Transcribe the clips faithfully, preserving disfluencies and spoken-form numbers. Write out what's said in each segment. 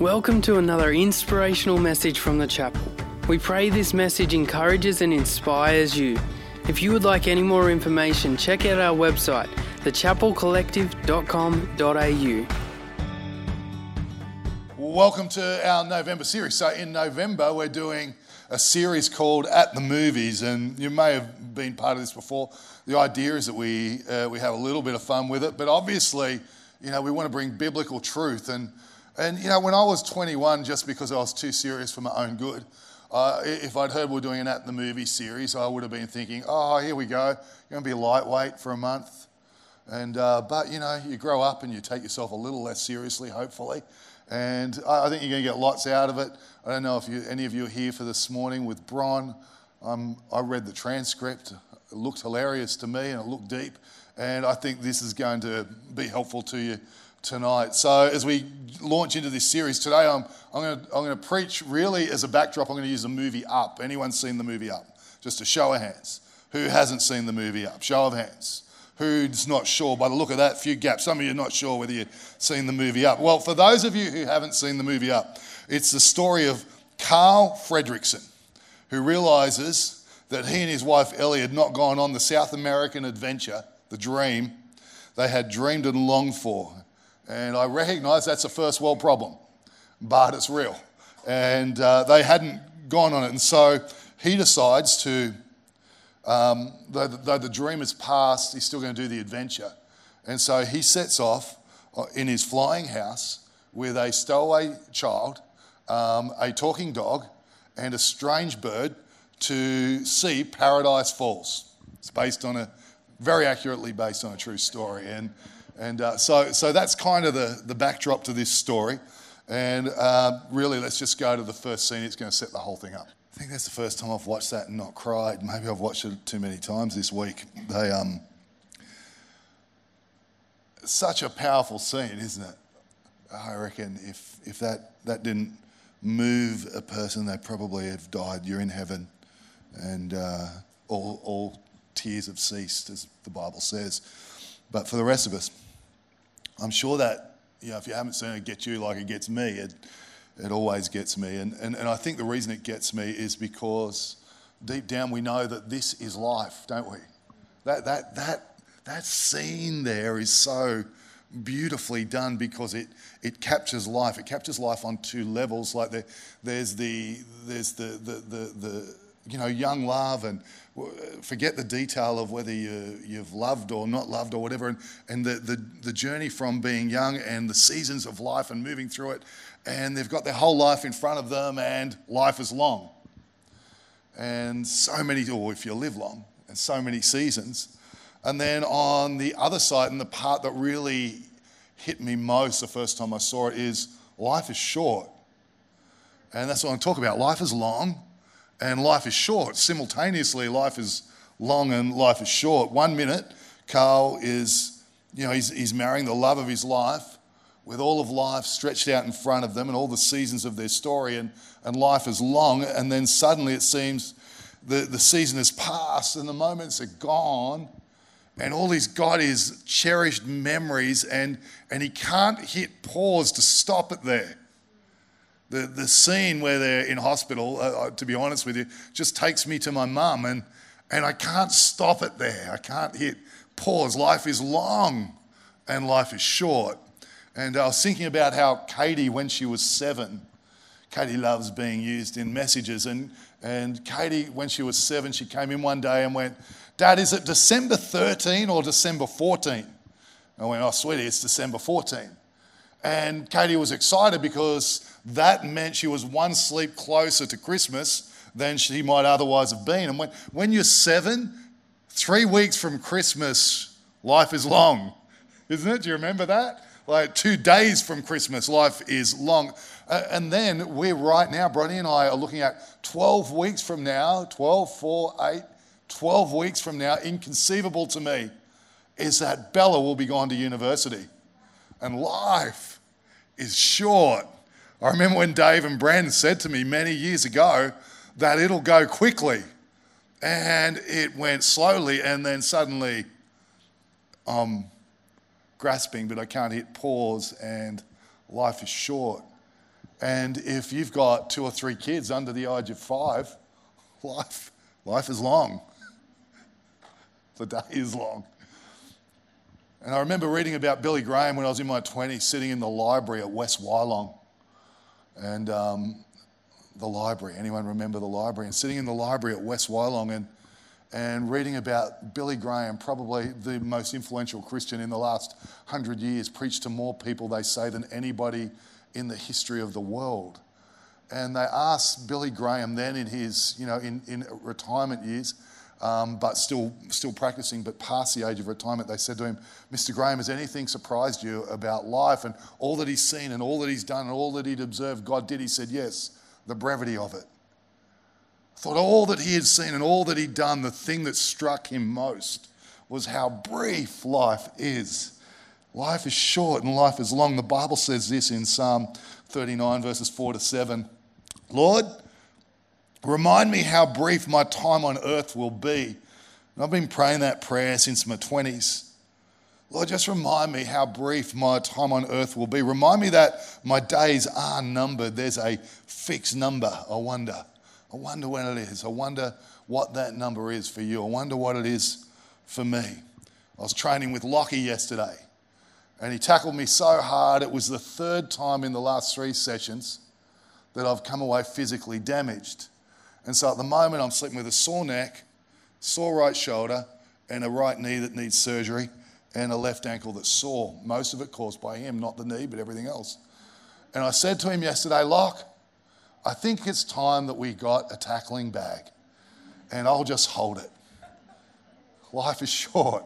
Welcome to another inspirational message from the chapel. We pray this message encourages and inspires you. If you would like any more information, check out our website, the chapel collective dot com dot a u. Welcome to our November series. So in November, we're doing a series called At The Movies, and you may have been part of this before. The idea is that we uh, we have a little bit of fun with it, but obviously, you know, we want to bring biblical truth. And And, you know, when I was twenty-one, just because I was too serious for my own good, uh, if I'd heard we were doing an At The Movie series, I would have been thinking, oh, here we go, you're going to be lightweight for a month. And uh, But, you know, you grow up and you take yourself a little less seriously, hopefully. And I think you're going to get lots out of it. I don't know if you, any of you are here for this morning with Bron. Um, I read the transcript. It looked hilarious to me and it looked deep. And I think this is going to be helpful to you tonight. So as we launch into this series today, I'm I'm going to I'm going to preach really as a backdrop. I'm going to use the movie Up. Anyone seen the movie Up? Just a show of hands. Who hasn't seen the movie Up? Show of hands. Who's not sure? By the look of that, few gaps. Some of you are not sure whether you've seen the movie Up. Well, for those of you who haven't seen the movie Up, it's the story of Carl Fredricksen, who realizes that he and his wife Ellie had not gone on the South American adventure, the dream they had dreamed and longed for. And I recognise that's a first world problem, but it's real. And uh, they hadn't gone on it. And so he decides to, um, though, the, though the dream is past, he's still going to do the adventure. And so he sets off in his flying house with a stowaway child, um, a talking dog, and a strange bird to see Paradise Falls. It's based on a, very accurately based on a true story. And And uh, so so that's kind of the, the backdrop to this story. And uh, really, let's just go to the first scene. It's going to set the whole thing up. I think that's the first time I've watched that and not cried. Maybe I've watched it too many times this week. They um, such a powerful scene, isn't it? I reckon if if that, that didn't move a person, they probably have died. You're in heaven. And uh, all, all tears have ceased, as the Bible says. But for the rest of us, I'm sure that, you know, if you haven't seen it get you like it gets me, it it always gets me. And, and and I think the reason it gets me is because deep down we know that this is life, don't we? That that that that scene there is so beautifully done because it it captures life. It captures life on two levels. Like the, there's the there's the the the, the you know, young love, and forget the detail of whether you, you've loved or not loved or whatever, and, and the, the, the journey from being young and the seasons of life and moving through it, and they've got their whole life in front of them, and life is long. And so many, or if you live long, and so many seasons. And then on the other side, and the part that really hit me most the first time I saw it is life is short. And that's what I'm talking about. Life is long. And life is short. Simultaneously, life is long and life is short. One minute, Carl is, you know, he's, he's marrying the love of his life with all of life stretched out in front of them and all the seasons of their story, and, and life is long. And then suddenly it seems the, the season has passed and the moments are gone, and all he's got is cherished memories, and, and he can't hit pause to stop it there. The the scene where they're in hospital, uh, to be honest with you, just takes me to my mum, and and I can't stop it there. I can't hit pause. Life is long and life is short. And I was thinking about how Katie, when she was seven, Katie loves being used in messages, and, and Katie, when she was seven, she came in one day and went, "Dad, is it December thirteenth or December fourteenth? I went, "Oh, sweetie, it's December fourteenth. And Katie was excited because that meant she was one sleep closer to Christmas than she might otherwise have been. And when, when you're seven, three weeks from Christmas, life is long, isn't it? Do you remember that? Like two days from Christmas, life is long. Uh, and then we're right now, Bronnie and I are looking at twelve weeks from now, twelve, four, eight, twelve weeks from now, inconceivable to me, is that Bella will be gone to university. And life is short. I remember when Dave and Brandon said to me many years ago that it'll go quickly. And it went slowly, and then suddenly I'm um, grasping, but I can't hit pause, and life is short. And if you've got two or three kids under the age of five, life, life is long. The day is long. And I remember reading about Billy Graham when I was in my twenties, sitting in the library at West Wylong. And um, the library, anyone remember the library? And sitting in the library at West Wylong and, and reading about Billy Graham, probably the most influential Christian in the last hundred years, preached to more people, they say, than anybody in the history of the world. And they asked Billy Graham then in his, you know, in, in retirement years, um, but still still practicing, but past the age of retirement, they said to him, Mister Graham, has anything surprised you about life and all that he's seen and all that he's done and all that he'd observed God did? He said, yes, the brevity of it. I thought all that he had seen and all that he'd done, the thing that struck him most was how brief life is. Life is short and life is long. The Bible says this in Psalm thirty-nine, verses four to seven. Lord, remind me how brief my time on earth will be. And I've been praying that prayer since my twenties. Lord, just remind me how brief my time on earth will be. Remind me that my days are numbered. There's a fixed number. I wonder. I wonder when it is. I wonder what that number is for you. I wonder what it is for me. I was training with Lockie yesterday. And he tackled me so hard, it was the third time in the last three sessions that I've come away physically damaged. And so at the moment, I'm sleeping with a sore neck, sore right shoulder, and a right knee that needs surgery, and a left ankle that's sore. Most of it caused by him, not the knee, but everything else. And I said to him yesterday, Locke, I think it's time that we got a tackling bag, and I'll just hold it. Life is short.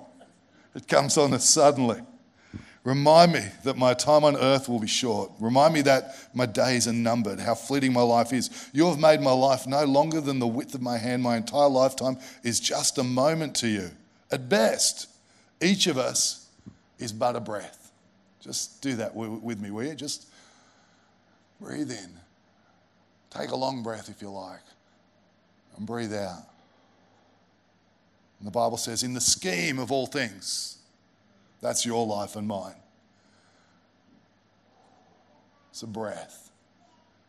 It comes on us suddenly. Remind me that my time on earth will be short. Remind me that my days are numbered, how fleeting my life is. You have made my life no longer than the width of my hand. My entire lifetime is just a moment to you. At best, each of us is but a breath. Just do that with me, will you? Just breathe in. Take a long breath if you like, and breathe out. And the Bible says, in the scheme of all things, that's your life and mine. It's a breath.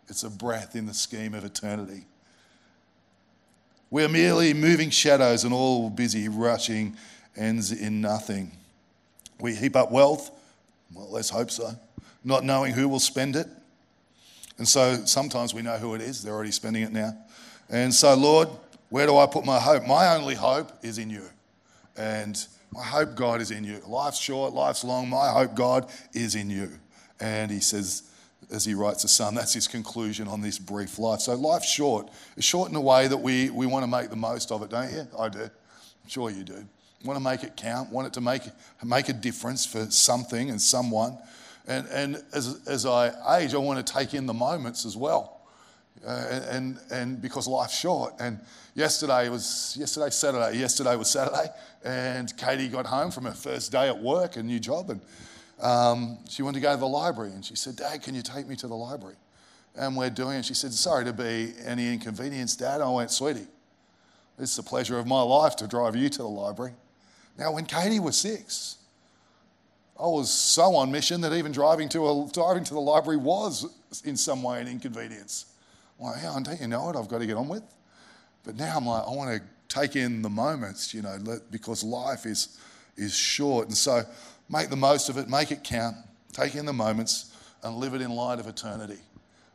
It's a breath in the scheme of eternity. We're merely moving shadows and all busy rushing ends in nothing. We heap up wealth, well, let's hope so, not knowing who will spend it. And so sometimes we know who it is. They're already spending it now. And so, Lord, where do I put my hope? My only hope is in you. And my hope, God, is in you. Life's short, life's long. My hope, God, is in you. And he says, as he writes the Psalm, that's his conclusion on this brief life. So life's short. It's short in a way that we, we want to make the most of it, don't you? I do. I'm sure you do. Want to make it count. Want it to make make a difference for something and someone. And and as as I age, I want to take in the moments as well. Uh, and and because life's short. And yesterday was yesterday Saturday. Yesterday was Saturday, and Katie got home from her first day at work, a new job, and um, she wanted to go to the library. And she said, "Dad, can you take me to the library?" And we're doing it. She said, "Sorry to be any inconvenience, Dad." I went, "Sweetie, it's the pleasure of my life to drive you to the library." Now, when Katie was six, I was so on mission that even driving to a, driving to the library was in some way an inconvenience. Well, yeah, don't you know it? I've got to get on with. But now I'm like, I want to take in the moments, you know, because life is is short. And so make the most of it, make it count, take in the moments and live it in light of eternity.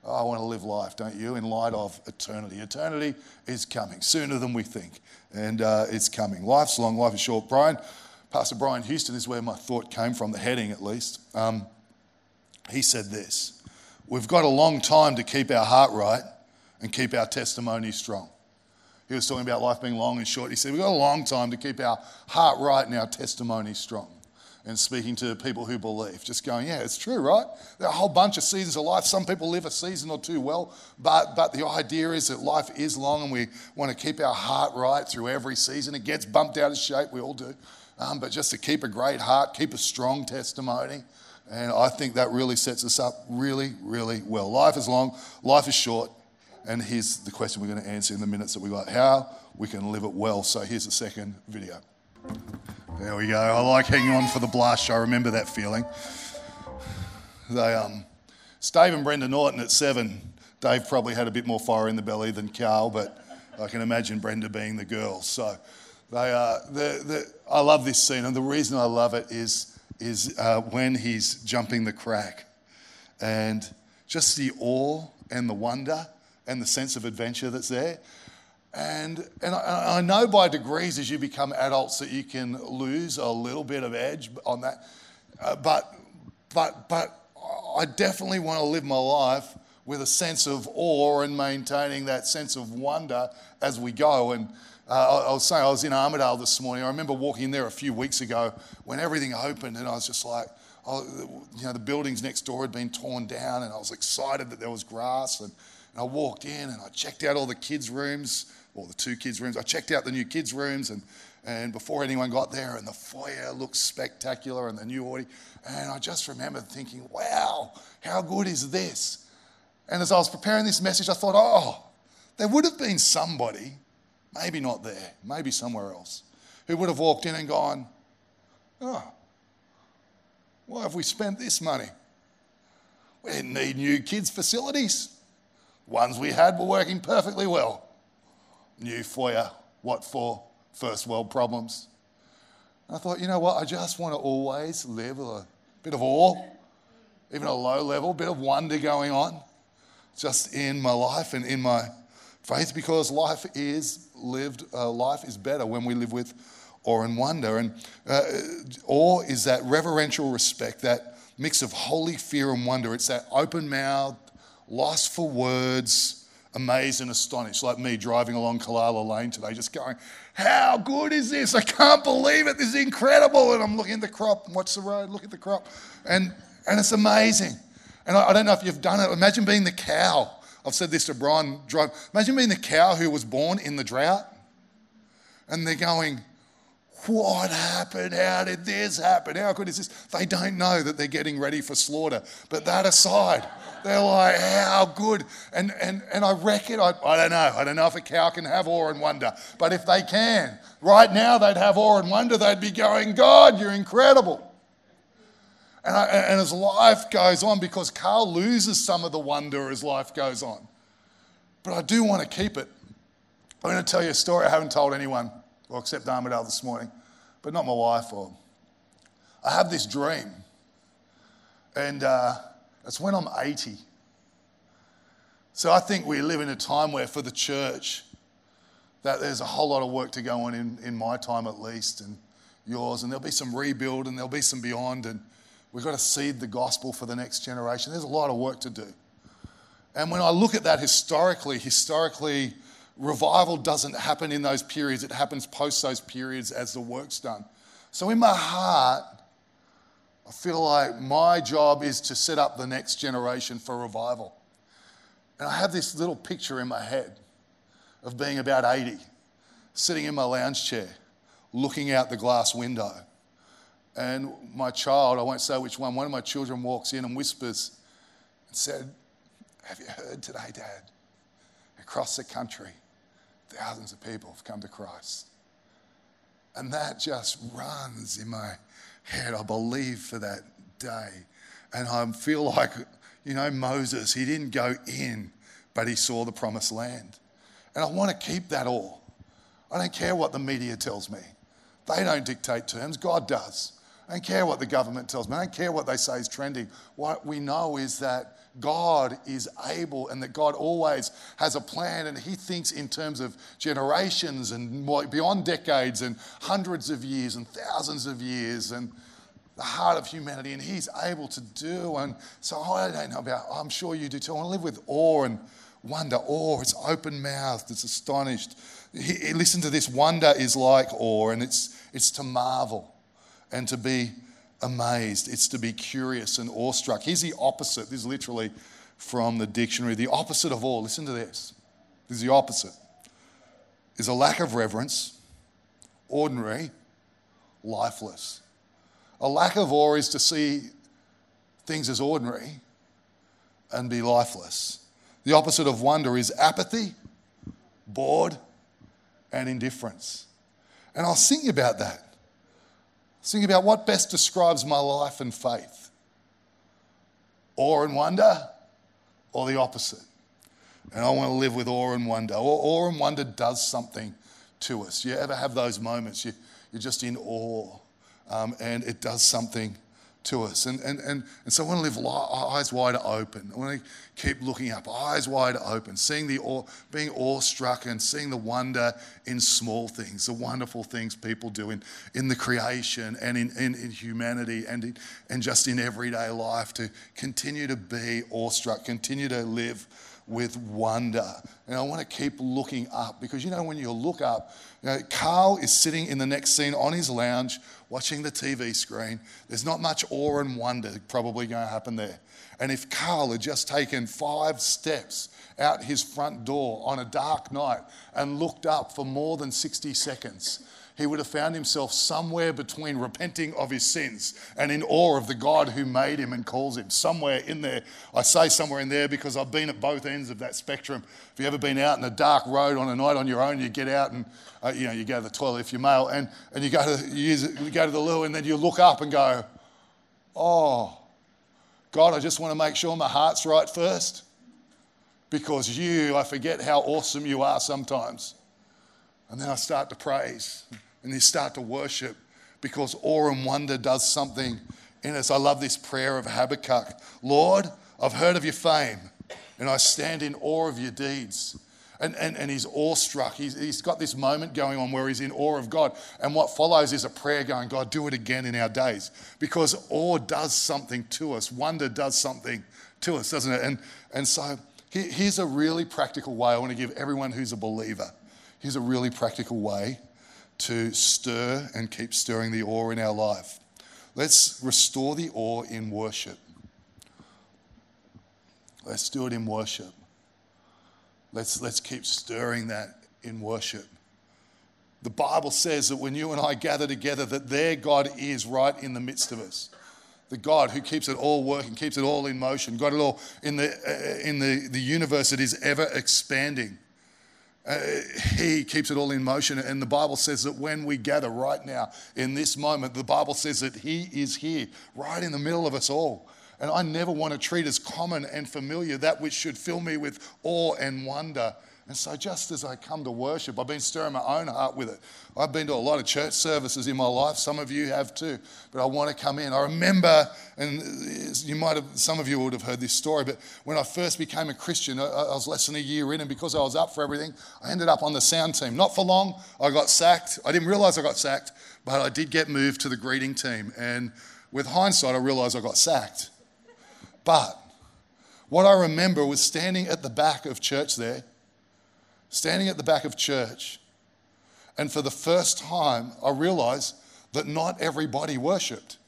Oh, I want to live life, don't you, in light of eternity. Eternity is coming sooner than we think, and uh, it's coming. Life's long, life is short. Brian, Pastor Brian Houston is where my thought came from, the heading at least. Um, he said this, we've got a long time to keep our heart right and keep our testimony strong. He was talking about life being long and short. He said, we've got a long time to keep our heart right and our testimony strong. And speaking to people who believe, just going, yeah, it's true, right? There are a whole bunch of seasons of life. Some people live a season or two well, but but the idea is that life is long and we want to keep our heart right through every season. It gets bumped out of shape, we all do. Um, but just to keep a great heart, keep a strong testimony. And I think that really sets us up really, really well. Life is long, life is short. And here's the question we're going to answer in the minutes that we got, how we can live it well. So here's the second video. There we go. I like hanging on for the blush. I remember that feeling. They um, It's Dave and Brenda Norton at seven. Dave probably had a bit more fire in the belly than Carl, but I can imagine Brenda being the girl. So they are. The, the, I love this scene, and the reason I love it is is uh, when he's jumping the crack, and just the awe and the wonder and the sense of adventure that's there. And and I, I know by degrees as you become adults that you can lose a little bit of edge on that, uh, but but but I definitely want to live my life with a sense of awe and maintaining that sense of wonder as we go. And uh, I, I was saying, I was in Armidale this morning. I remember walking there a few weeks ago when everything opened, and I was just like, oh, you know, the buildings next door had been torn down, and I was excited that there was grass. And, and I walked in and I checked out all the kids' rooms, or the two kids' rooms. I checked out the new kids' rooms, and and before anyone got there, and the foyer looked spectacular, and the new audience. And I just remember thinking, wow, how good is this? And as I was preparing this message, I thought, oh, there would have been somebody, maybe not there, maybe somewhere else, who would have walked in and gone, oh, why have we spent this money? We didn't need new kids' facilities. The ones we had were working perfectly well. New foyer, what for? First world problems. And I thought, you know what, I just want to always live with a bit of awe, even a low level, bit of wonder going on, just in my life and in my faith, because life is lived, uh, life is better when we live with awe and wonder. And uh, awe is that reverential respect, that mix of holy fear and wonder. It's that open mouth, lost for words, amazed and astonished, like me driving along Kalala Lane today, just going, how good is this? I can't believe it. This is incredible. And I'm looking at the crop, watch the road, look at the crop. And, and it's amazing. And I don't know if you've done it. Imagine being the cow. I've said this to Brian. Imagine being the cow who was born in the drought. And they're going, what happened? How did this happen? How good is this? They don't know that they're getting ready for slaughter. But that aside, they're like, how good. And and and I reckon, I, I don't know. I don't know if a cow can have awe and wonder. But if they can, right now they'd have awe and wonder. They'd be going, God, you're incredible. And, I, and as life goes on, because Carl loses some of the wonder as life goes on. But I do want to keep it. I'm going to tell you a story I haven't told anyone, well, except Armidale this morning, but not my wife. Or I have this dream, and uh, it's when I'm eighty. So I think we live in a time where for the church, that there's a whole lot of work to go on in, in my time at least, and yours, and there'll be some rebuild, and there'll be some beyond, and we've got to seed the gospel for the next generation. There's a lot of work to do. And when I look at that historically, historically, revival doesn't happen in those periods. It happens post those periods as the work's done. So in my heart, I feel like my job is to set up the next generation for revival. And I have this little picture in my head of being about eighty, sitting in my lounge chair, looking out the glass window. And my child, I won't say which one, one of my children walks in and whispers and said, have you heard today, Dad? Across the country, thousands of people have come to Christ. And that just runs in my head. I believe for that day. And I feel like, you know, Moses, he didn't go in, but he saw the promised land. And I want to keep that all. I don't care what the media tells me. They don't dictate terms. God does. I don't care what the government tells me. I don't care what they say is trending. What we know is that God is able, and that God always has a plan, and he thinks in terms of generations and beyond decades and hundreds of years and thousands of years and the heart of humanity, and he's able to do. And so I don't know about, I'm sure you do too. I want to live with awe and wonder. Awe, it's open-mouthed, it's astonished. He, listen to this. Wonder is like awe, and it's it's to marvel. And to be amazed, it's to be curious and awestruck. Here's the opposite. This is literally from the dictionary. The opposite of awe, listen to this. This is the opposite. Is a lack of reverence, ordinary, lifeless. A lack of awe is to see things as ordinary and be lifeless. The opposite of wonder is apathy, bored, and indifference. And I was thinking about that. Think about what best describes my life and faith. awe and wonder, or the opposite. And I want to live with awe and wonder. Awe and wonder does something to us. You ever have those moments? You, you're just in awe, um, and it does something to us. And, and, and, and so I want to live eyes wide open. I want to keep looking up, eyes wide open, seeing the awe, being awestruck and seeing the wonder in small things, the wonderful things people do in, in the creation and in, in, in humanity and, in, and just in everyday life, to continue to be awestruck, continue to live with wonder. And I want to keep looking up, because you know when you look up, you know, Carl is sitting in the next scene on his lounge watching the T V screen. There's not much awe and wonder probably going to happen there. And if Carl had just taken five steps out his front door on a dark night and looked up for more than sixty seconds, he would have found himself somewhere between repenting of his sins and in awe of the God who made him and calls him. Somewhere in there. I say somewhere in there because I've been at both ends of that spectrum. If you've ever been out in a dark road on a night on your own, you get out and uh, you know, you go to the toilet if you're male, and, and you, go to, you, use, you go to the loo, and then you look up and go, oh, God, I just want to make sure my heart's right first, because you, I forget how awesome you are sometimes. And then I start to praise. And you start to worship, because awe and wonder does something in us. I love this prayer of Habakkuk. Lord, I've heard of your fame, and I stand in awe of your deeds. And, and, and he's awestruck. He's, he's got this moment going on where he's in awe of God. And what follows is a prayer going, God, do it again in our days. Because awe does something to us. Wonder does something to us, doesn't it? And, and so here's a really practical way. I want to give everyone who's a believer, here's a really practical way to stir and keep stirring the awe in our life. Let's restore the awe in worship. Let's do it in worship. Let's, let's keep stirring that in worship. The Bible says that when you and I gather together, that there God is right in the midst of us. The God who keeps it all working, keeps it all in motion, got it all in the, uh, in the, the universe that is ever expanding. Uh, he keeps it all in motion, and the Bible says that when we gather right now in this moment, the Bible says that he is here right in the middle of us all. And I never want to treat as common and familiar that which should fill me with awe and wonder. And so just as I come to worship, I've been stirring my own heart with it. I've been to a lot of church services in my life. Some of you have too, but I want to come in. I remember, and you might have, some of you would have heard this story, but when I first became a Christian, I was less than a year in, and because I was up for everything, I ended up on the sound team. Not for long, I got sacked. I didn't realise I got sacked, but I did get moved to the greeting team. And with hindsight, I realised I got sacked. But what I remember was standing at the back of church there, standing at the back of church, and for the first time, I realised that not everybody worshipped.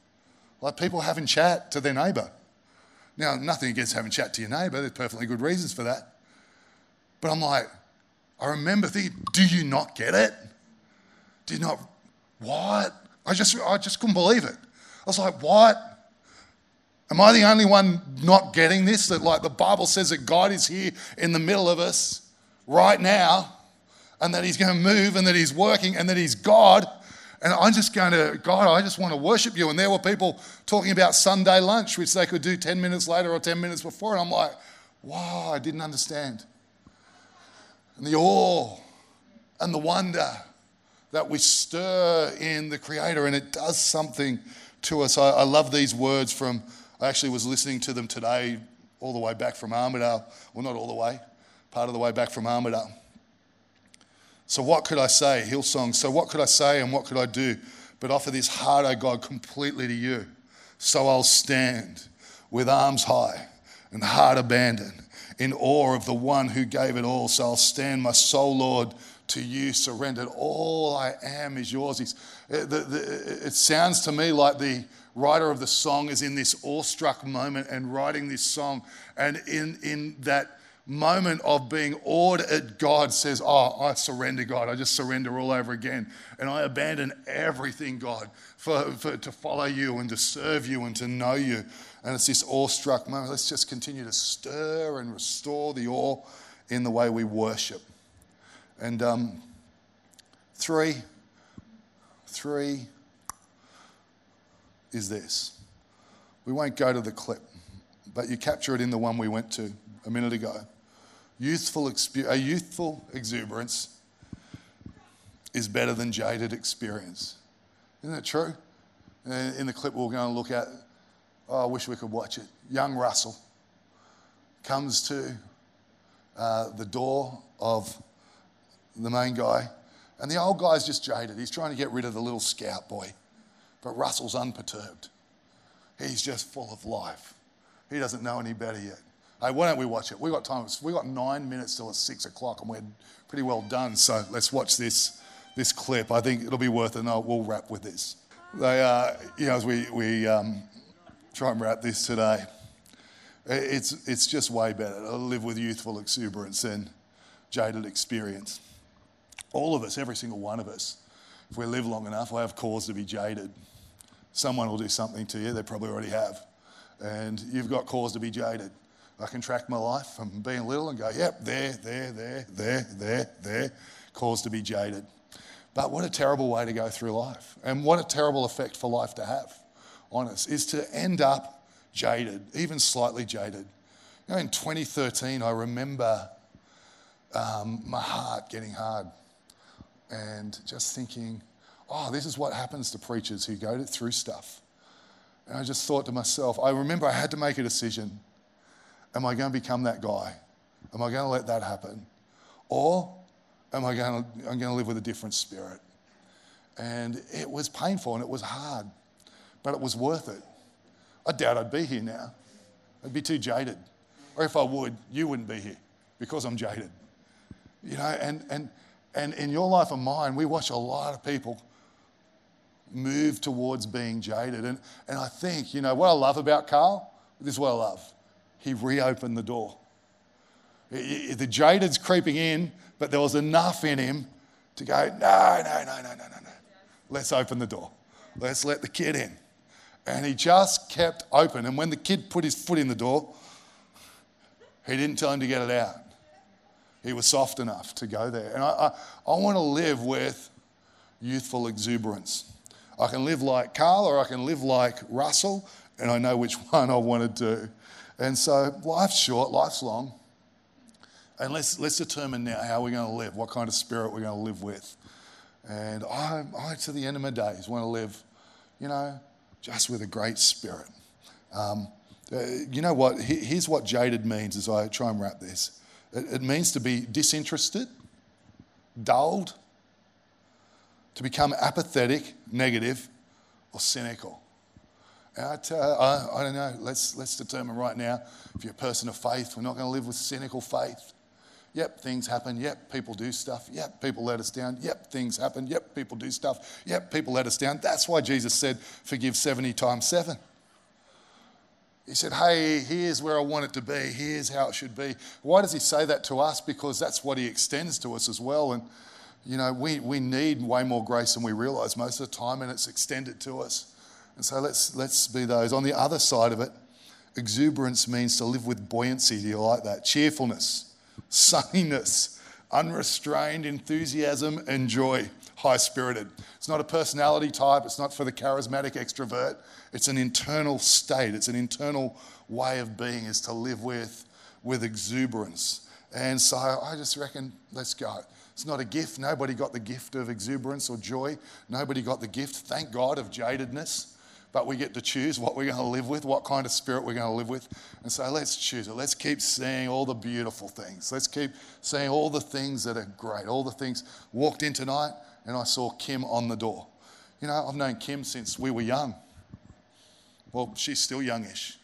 Like, people having chat to their neighbour. Now, nothing against having chat to your neighbour. There's perfectly good reasons for that. But I'm like, I remember thinking, do you not get it? Do you not, what? I just, I just couldn't believe it. I was like, what? Am I the only one not getting this? That, like, the Bible says that God is here in the middle of us right now, and that he's going to move, and that he's working, and that he's God. And I'm just going to, God, I just want to worship you. And there were people talking about Sunday lunch, which they could do ten minutes later or ten minutes before. And I'm like, wow, I didn't understand. And the awe and the wonder that we stir in the Creator, and it does something to us. I, I love these words from, I actually was listening to them today all the way back from Armidale. Well, not all the way. Part of the way back from Armidale. So what could I say, Hillsong? So what could I say and what could I do but offer this heart, O God, completely to you? So I'll stand with arms high and heart abandoned in awe of the one who gave it all. So I'll stand, my soul, Lord, to you surrendered. All I am is yours. It's, it, the, the, it sounds to me like the writer of the song is in this awestruck moment and writing this song, and in, in that moment of being awed at God says, oh, I surrender, God. I just surrender all over again. And I abandon everything, God, for, for to follow you and to serve you and to know you. And it's this awestruck moment. Let's just continue to stir and restore the awe in the way we worship. And um, three, three is this. We won't go to the clip, that you capture it in the one we went to a minute ago. Youthful, a youthful exuberance is better than jaded experience. Isn't that true? In the clip we're going to look at, oh, I wish we could watch it. Young Russell comes to uh, the door of the main guy, and the old guy's just jaded. He's trying to get rid of the little scout boy, but Russell's unperturbed. He's just full of life. He doesn't know any better yet. Hey, why don't we watch it? We've got time. We've got nine minutes till it's six o'clock, and we're pretty well done, so let's watch this this clip. I think it'll be worth it, and we'll wrap with this. They, uh, you know, as we, we um, try and wrap this today, it's it's just way better to live with youthful exuberance than jaded experience. All of us, every single one of us, if we live long enough, we'll have cause to be jaded. Someone will do something to you, they probably already have, and you've got cause to be jaded. I can track my life from being little and go, yep, there, there, there, there, there, there, cause to be jaded. But what a terrible way to go through life, and what a terrible effect for life to have on us is to end up jaded, even slightly jaded. You know, in twenty thirteen, I remember um, my heart getting hard and just thinking, oh, this is what happens to preachers who go through stuff. And I just thought to myself, I remember I had to make a decision. Am I going to become that guy? Am I going to let that happen? Or am I going to, I'm going to live with a different spirit? And it was painful and it was hard, but it was worth it. I doubt I'd be here now. I'd be too jaded. Or if I would, you wouldn't be here because I'm jaded. You know, and and and in your life and mine, we watch a lot of people move towards being jaded. And, and I think, you know, what I love about Carl, this is what I love. He reopened the door. The jaded's creeping in, but there was enough in him to go, no, no, no, no, no, no, no. Let's open the door. Let's let the kid in. And he just kept open. And when the kid put his foot in the door, he didn't tell him to get it out. He was soft enough to go there. And I, I, I want to live with youthful exuberance. I can live like Carl or I can live like Russell, and I know which one I want to do. And so life's short, life's long. And let's let's determine now how we're going to live, what kind of spirit we're going to live with. And I, I to the end of my days, want to live, you know, just with a great spirit. Um, uh, you know what? Here's what jaded means as I try and wrap this. It, it means to be disinterested, dulled, to become apathetic, negative, or cynical. Out, uh, I, I don't know, let's let's determine right now, if you're a person of faith, we're not going to live with cynical faith. Yep, things happen. Yep, people do stuff. Yep, people let us down. Yep, things happen. Yep, people do stuff. Yep, people let us down. That's why Jesus said, forgive seventy times seven. He said, hey, here's where I want it to be. Here's how it should be. Why does he say that to us? Because that's what he extends to us as well. And, you know, we, we need way more grace than we realise most of the time, and it's extended to us. And so let's let's be those. On the other side of it, exuberance means to live with buoyancy. Do you like that? Cheerfulness, sunniness, unrestrained enthusiasm and joy, high-spirited. It's not a personality type. It's not for the charismatic extrovert. It's an internal state. It's an internal way of being is to live with, with exuberance. And so I just reckon, let's go. It's not a gift. Nobody got the gift of exuberance or joy. Nobody got the gift, thank God, of jadedness. But we get to choose what we're going to live with, what kind of spirit we're going to live with. And so let's choose it. Let's keep seeing all the beautiful things. Let's keep seeing all the things that are great, all the things. Walked in tonight and I saw Kim on the door. You know, I've known Kim since we were young. Well, she's still youngish.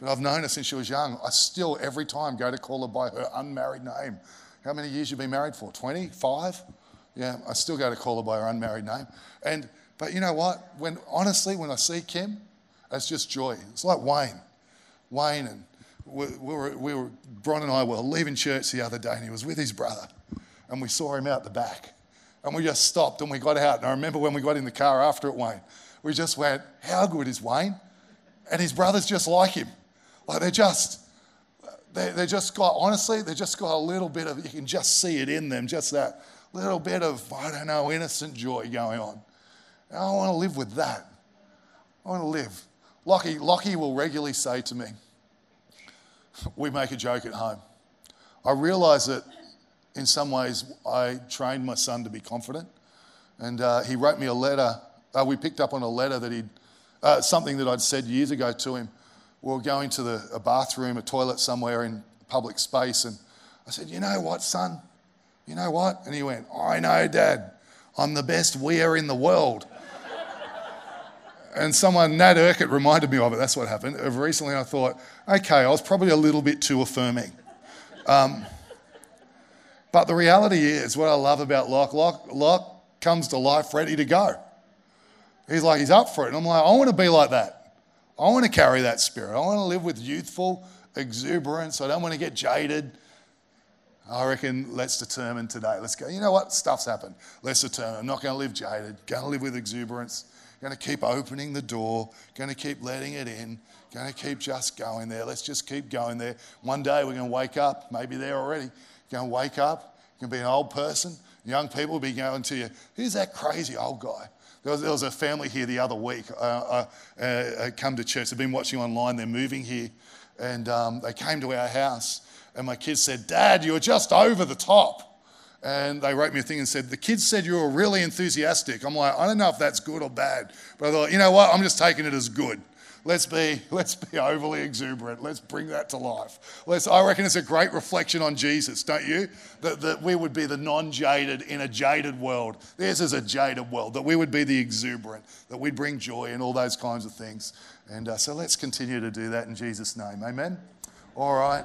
But I've known her since she was young. I still, every time, go to call her by her unmarried name. How many years you've been married for? twenty-five? Yeah, I still go to call her by her unmarried name. And But you know what? When honestly, when I see Kim, it's just joy. It's like Wayne. Wayne and we, we were, we were, Bron and I were leaving church the other day, and he was with his brother, and we saw him out the back, and we just stopped and we got out. And I remember when we got in the car after it, Wayne, we just went, "How good is Wayne?" And his brother's just like him. Like they're just, they they just got honestly, they just got a little bit of. You can just see it in them, just that little bit of I don't know, innocent joy going on. I want to live with that. I want to live. Lockie, Lockie will regularly say to me, we make a joke at home. I realise that in some ways I trained my son to be confident, and uh, he wrote me a letter. Uh, we picked up on a letter that he'd, uh, something that I'd said years ago to him. We were going to the, a bathroom, a toilet somewhere in public space, and I said, you know what, son? You know what? And he went, I know, Dad. I'm the best weir in the world. And someone, Nat Urquhart, reminded me of it. That's what happened. Recently I thought, okay, I was probably a little bit too affirming. Um, but the reality is, what I love about Locke, Locke, Locke comes to life ready to go. He's like, he's up for it. And I'm like, I want to be like that. I want to carry that spirit. I want to live with youthful exuberance. I don't want to get jaded. I reckon let's determine today. Let's go, you know what? Stuff's happened. Let's determine. I'm not going to live jaded. Going to live with exuberance. Going to keep opening the door. Going to keep letting it in. Going to keep just going there. Let's just keep going there. One day we're going to wake up. Maybe there already. Going to wake up. You're going to be an old person. Young people will be going to you, who's that crazy old guy? There was, there was a family here the other week. Uh, I, uh, I come to church. They've been watching online. They're moving here. And um, they came to our house. And my kids said, Dad, you were just over the top. And they wrote me a thing and said, the kids said you were really enthusiastic. I'm like, I don't know if that's good or bad. But I thought, you know what? I'm just taking it as good. Let's be let's be overly exuberant. Let's bring that to life. Let's. I reckon it's a great reflection on Jesus, don't you? That, that we would be the non-jaded in a jaded world. This is a jaded world. That we would be the exuberant. That we'd bring joy and all those kinds of things. And uh, so let's continue to do that in Jesus' name. Amen? All right.